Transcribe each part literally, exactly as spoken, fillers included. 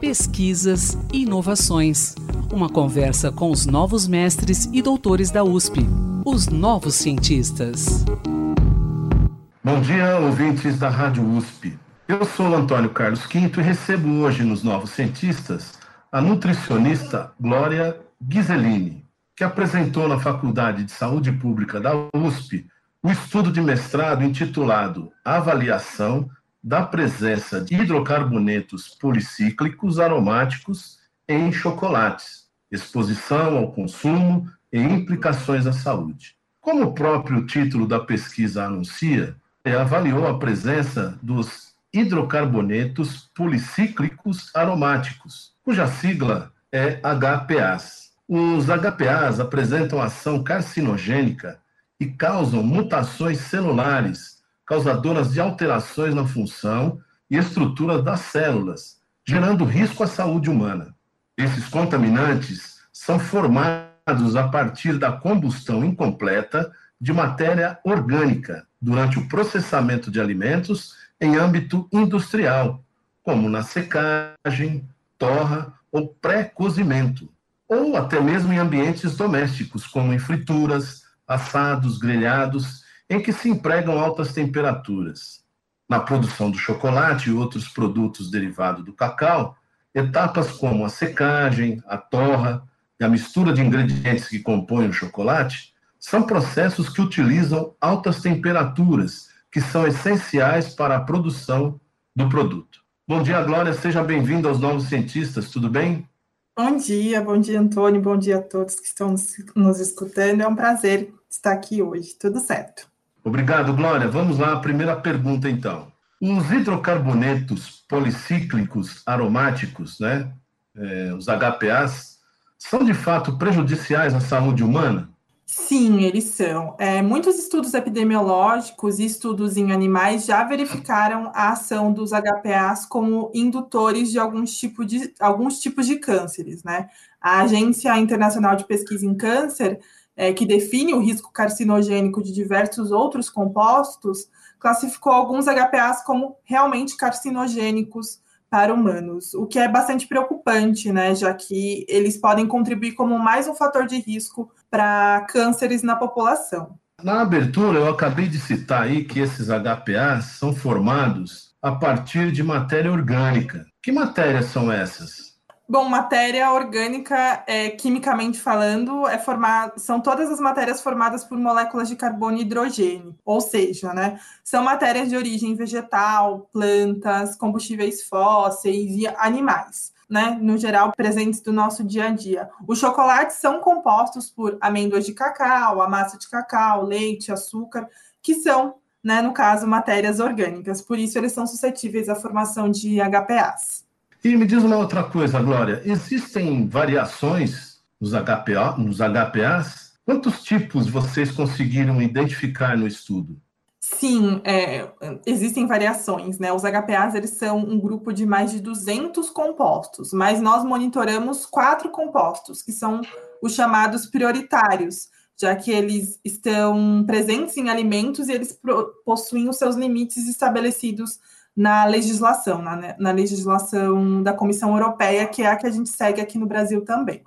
Pesquisas e inovações. Uma conversa com os novos mestres e doutores da U S P, os novos cientistas. Bom dia, ouvintes da Rádio U S P. Eu sou Antônio Carlos Quinto e recebo hoje nos Novos Cientistas a nutricionista Glória Guizellini, que apresentou na Faculdade de Saúde Pública da U S P um estudo de mestrado intitulado Avaliação da presença de hidrocarbonetos policíclicos aromáticos em chocolates, exposição ao consumo e implicações à saúde. Como o próprio título da pesquisa anuncia, avaliou a presença dos hidrocarbonetos policíclicos aromáticos, cuja sigla é H P As. Os H P As apresentam ação carcinogênica e causam mutações celulares, causadoras de alterações na função e estrutura das células, gerando risco à saúde humana. Esses contaminantes são formados a partir da combustão incompleta de matéria orgânica durante o processamento de alimentos em âmbito industrial, como na secagem, torra ou pré-cozimento, ou até mesmo em ambientes domésticos, como em frituras, assados, grelhados, em que se empregam altas temperaturas. Na produção do chocolate e outros produtos derivados do cacau, etapas como a secagem, a torra e a mistura de ingredientes que compõem o chocolate são processos que utilizam altas temperaturas, que são essenciais para a produção do produto. Bom dia, Glória, seja bem-vinda aos Novos Cientistas, tudo bem? Bom dia, bom dia, Antônio, bom dia a todos que estão nos escutando, é um prazer estar aqui hoje, tudo certo. Obrigado, Glória. Vamos lá, a primeira pergunta, então. Os hidrocarbonetos policíclicos aromáticos, né, é, os H P As, são de fato prejudiciais à saúde humana? Sim, eles são. É, muitos estudos epidemiológicos e estudos em animais já verificaram a ação dos H P As como indutores de alguns, tipo de, alguns tipos de cânceres, né? A Agência Internacional de Pesquisa em Câncer, é, que define o risco carcinogênico de diversos outros compostos, classificou alguns H P As como realmente carcinogênicos para humanos, o que é bastante preocupante, né? Já que eles podem contribuir como mais um fator de risco para cânceres na população. Na abertura, eu acabei de citar aí que esses H P As são formados a partir de matéria orgânica. Que matérias são essas? Bom, matéria orgânica, é, quimicamente falando, é formada, são todas as matérias formadas por moléculas de carbono e hidrogênio, ou seja, né, são matérias de origem vegetal, plantas, combustíveis fósseis e animais, né, no geral, presentes no nosso dia a dia. Os chocolates são compostos por amêndoas de cacau, a massa de cacau, leite, açúcar, que são, né, no caso, matérias orgânicas. Por isso, eles são suscetíveis à formação de H P As. E me diz uma outra coisa, Glória, existem variações nos, H P A, nos H P As? Quantos tipos vocês conseguiram identificar no estudo? Sim, é, existem variações, né? Os H P As, eles são um grupo de mais de duzentos compostos, mas nós monitoramos quatro compostos, que são os chamados prioritários, já que eles estão presentes em alimentos e eles possuem os seus limites estabelecidos na legislação, na, na legislação da Comissão Europeia, que é a que a gente segue aqui no Brasil também.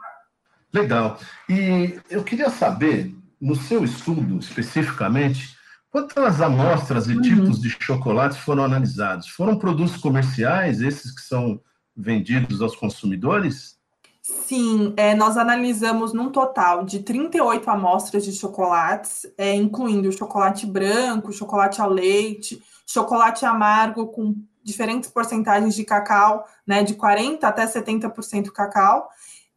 Legal. E eu queria saber, no seu estudo especificamente, quantas amostras e uhum. tipos de chocolates foram analisados? Foram produtos comerciais, esses que são vendidos aos consumidores? Sim, é, nós analisamos num total de trinta e oito amostras de chocolates, é, incluindo chocolate branco, chocolate ao leite, chocolate amargo com diferentes porcentagens de cacau, né, de quarenta por cento até setenta por cento cacau.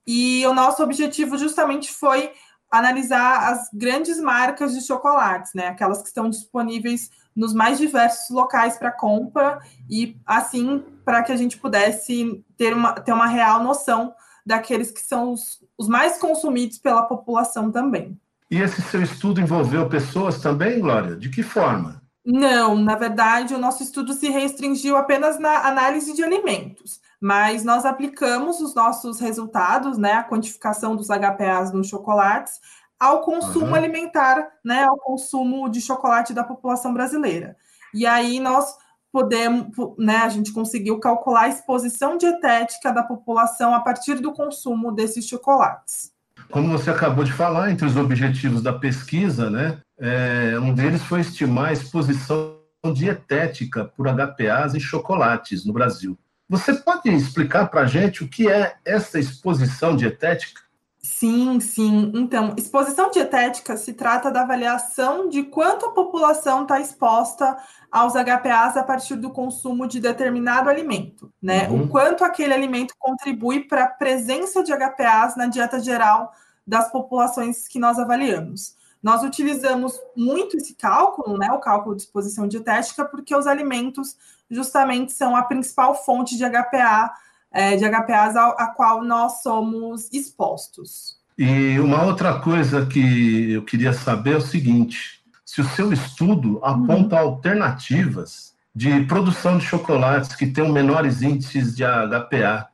E o nosso objetivo justamente foi analisar as grandes marcas de chocolates, né, aquelas que estão disponíveis nos mais diversos locais para compra e, assim, para que a gente pudesse ter uma, ter uma real noção daqueles que são os, os mais consumidos pela população também. E esse seu estudo envolveu pessoas também, Glória? De que forma? Não, na verdade, o nosso estudo se restringiu apenas na análise de alimentos, mas nós aplicamos os nossos resultados, né, a quantificação dos H P As nos chocolates, ao consumo uhum. alimentar, né, ao consumo de chocolate da população brasileira. E aí nós podemos, né, a gente conseguiu calcular a exposição dietética da população a partir do consumo desses chocolates. Como você acabou de falar, entre os objetivos da pesquisa, né, é, um deles foi estimar a exposição dietética por H P As em chocolates no Brasil. Você pode explicar para a gente o que é essa exposição dietética? Sim, sim. Então, exposição dietética se trata da avaliação de quanto a população está exposta aos H P As a partir do consumo de determinado alimento, né? Uhum. O quanto aquele alimento contribui para a presença de H P As na dieta geral das populações que nós avaliamos. Nós utilizamos muito esse cálculo, né, o cálculo de exposição dietética, porque os alimentos justamente são a principal fonte de H P A, é, de H P As a, a qual nós somos expostos. E uma outra coisa que eu queria saber é o seguinte, se o seu estudo aponta uhum. alternativas de produção de chocolates que tenham menores índices de H P A.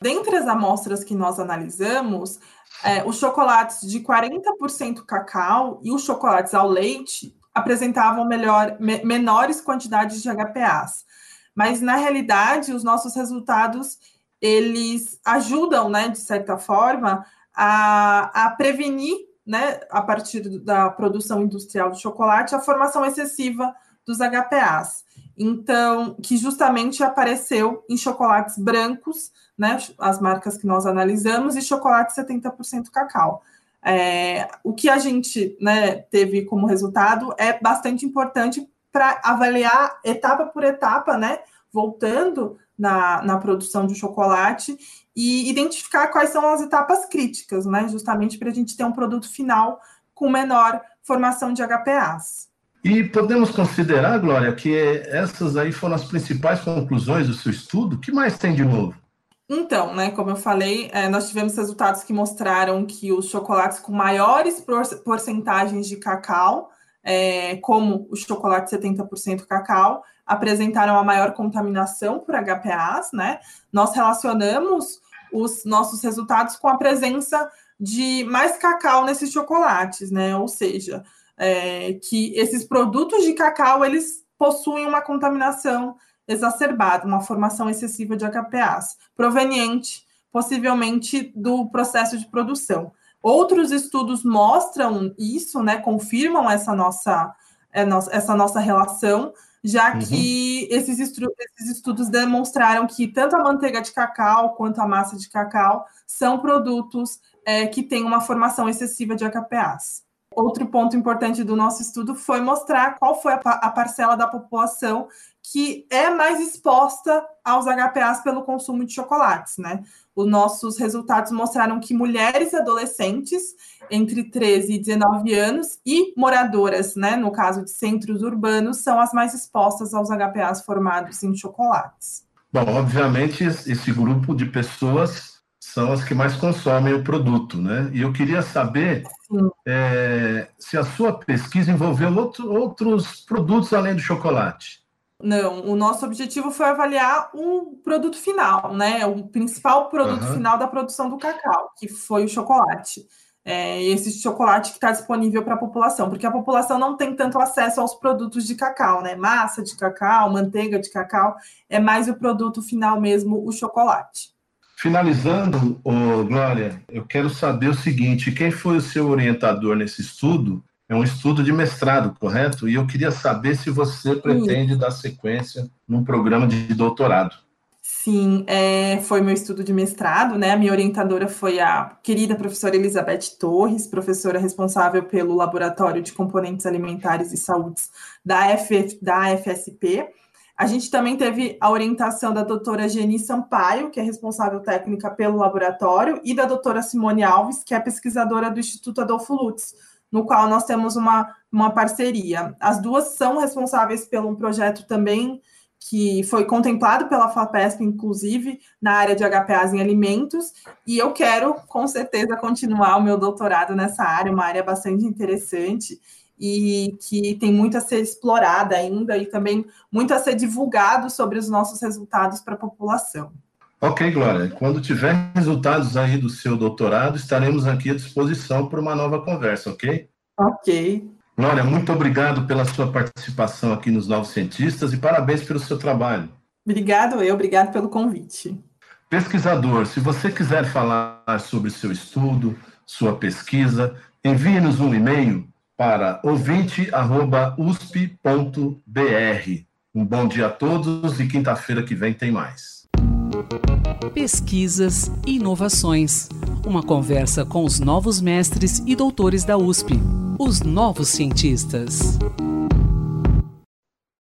Dentre as amostras que nós analisamos, é, os chocolates de quarenta por cento cacau e os chocolates ao leite apresentavam melhor, me, menores quantidades de H P As. Mas, na realidade, os nossos resultados, eles ajudam, né, de certa forma, a, a prevenir, né, a partir da produção industrial de chocolate, a formação excessiva dos H P As. Então, que justamente apareceu em chocolates brancos, né, as marcas que nós analisamos, e chocolate setenta por cento cacau. É, o que a gente, né, teve como resultado é bastante importante para avaliar etapa por etapa, né, voltando na, na produção de chocolate e identificar quais são as etapas críticas, né, justamente para a gente ter um produto final com menor formação de H P As. E podemos considerar, Glória, que essas aí foram as principais conclusões do seu estudo? O que mais tem de novo? Então, né, como eu falei, é, nós tivemos resultados que mostraram que os chocolates com maiores porcentagens de cacau, é, como o chocolate setenta por cento cacau, apresentaram a maior contaminação por H P As, né? Nós relacionamos os nossos resultados com a presença de mais cacau nesses chocolates, né? Ou seja, é, que esses produtos de cacau, eles possuem uma contaminação exacerbada, uma formação excessiva de H P As, proveniente, possivelmente, do processo de produção. Outros estudos mostram isso, né, confirmam essa nossa, essa nossa relação, já que uhum. esses, estu- esses estudos demonstraram que tanto a manteiga de cacau quanto a massa de cacau são produtos é, que têm uma formação excessiva de H P As. Outro ponto importante do nosso estudo foi mostrar qual foi a, pa- a parcela da população que é mais exposta aos H P As pelo consumo de chocolates, né? Os nossos resultados mostraram que mulheres adolescentes entre treze e dezenove anos e moradoras, né, no caso de centros urbanos, são as mais expostas aos H P As formados em chocolates. Bom, obviamente esse grupo de pessoas são as que mais consomem o produto, né? E eu queria saber é, se a sua pesquisa envolveu outro, outros produtos além do chocolate. Não, o nosso objetivo foi avaliar o produto final, né? O principal produto uhum. final da produção do cacau, que foi o chocolate. É, esse chocolate que está disponível para a população, porque a população não tem tanto acesso aos produtos de cacau, né? Massa de cacau, manteiga de cacau, é mais o produto final mesmo, o chocolate. Finalizando, oh, Glória, eu quero saber o seguinte, quem foi o seu orientador nesse estudo? É um estudo de mestrado, correto? E eu queria saber se você pretende Sim. dar sequência num programa de doutorado. Sim, é, foi meu estudo de mestrado, né? A minha orientadora foi a querida professora Elisabeth Torres, professora responsável pelo Laboratório de Componentes Alimentares e Saúde da, F, da F S P. A gente também teve a orientação da doutora Geni Sampaio, que é responsável técnica pelo laboratório, e da doutora Simone Alves, que é pesquisadora do Instituto Adolfo Lutz, no qual nós temos uma, uma parceria. As duas são responsáveis por um projeto também que foi contemplado pela FAPESP, inclusive, na área de H P As em alimentos, e eu quero, com certeza, continuar o meu doutorado nessa área, uma área bastante interessante, e que tem muito a ser explorada ainda e também muito a ser divulgado sobre os nossos resultados para a população. Ok, Glória. Quando tiver resultados aí do seu doutorado, estaremos aqui à disposição para uma nova conversa, ok? Ok. Glória, muito obrigado pela sua participação aqui nos Novos Cientistas e parabéns pelo seu trabalho. Obrigado eu, obrigado pelo convite. Pesquisador, se você quiser falar sobre seu estudo, sua pesquisa, envie-nos um e-mail para ouvinte arroba u s p ponto b r. Um bom dia a todos e quinta-feira que vem tem mais. Pesquisas e inovações. Uma conversa com os novos mestres e doutores da U S P, os novos cientistas.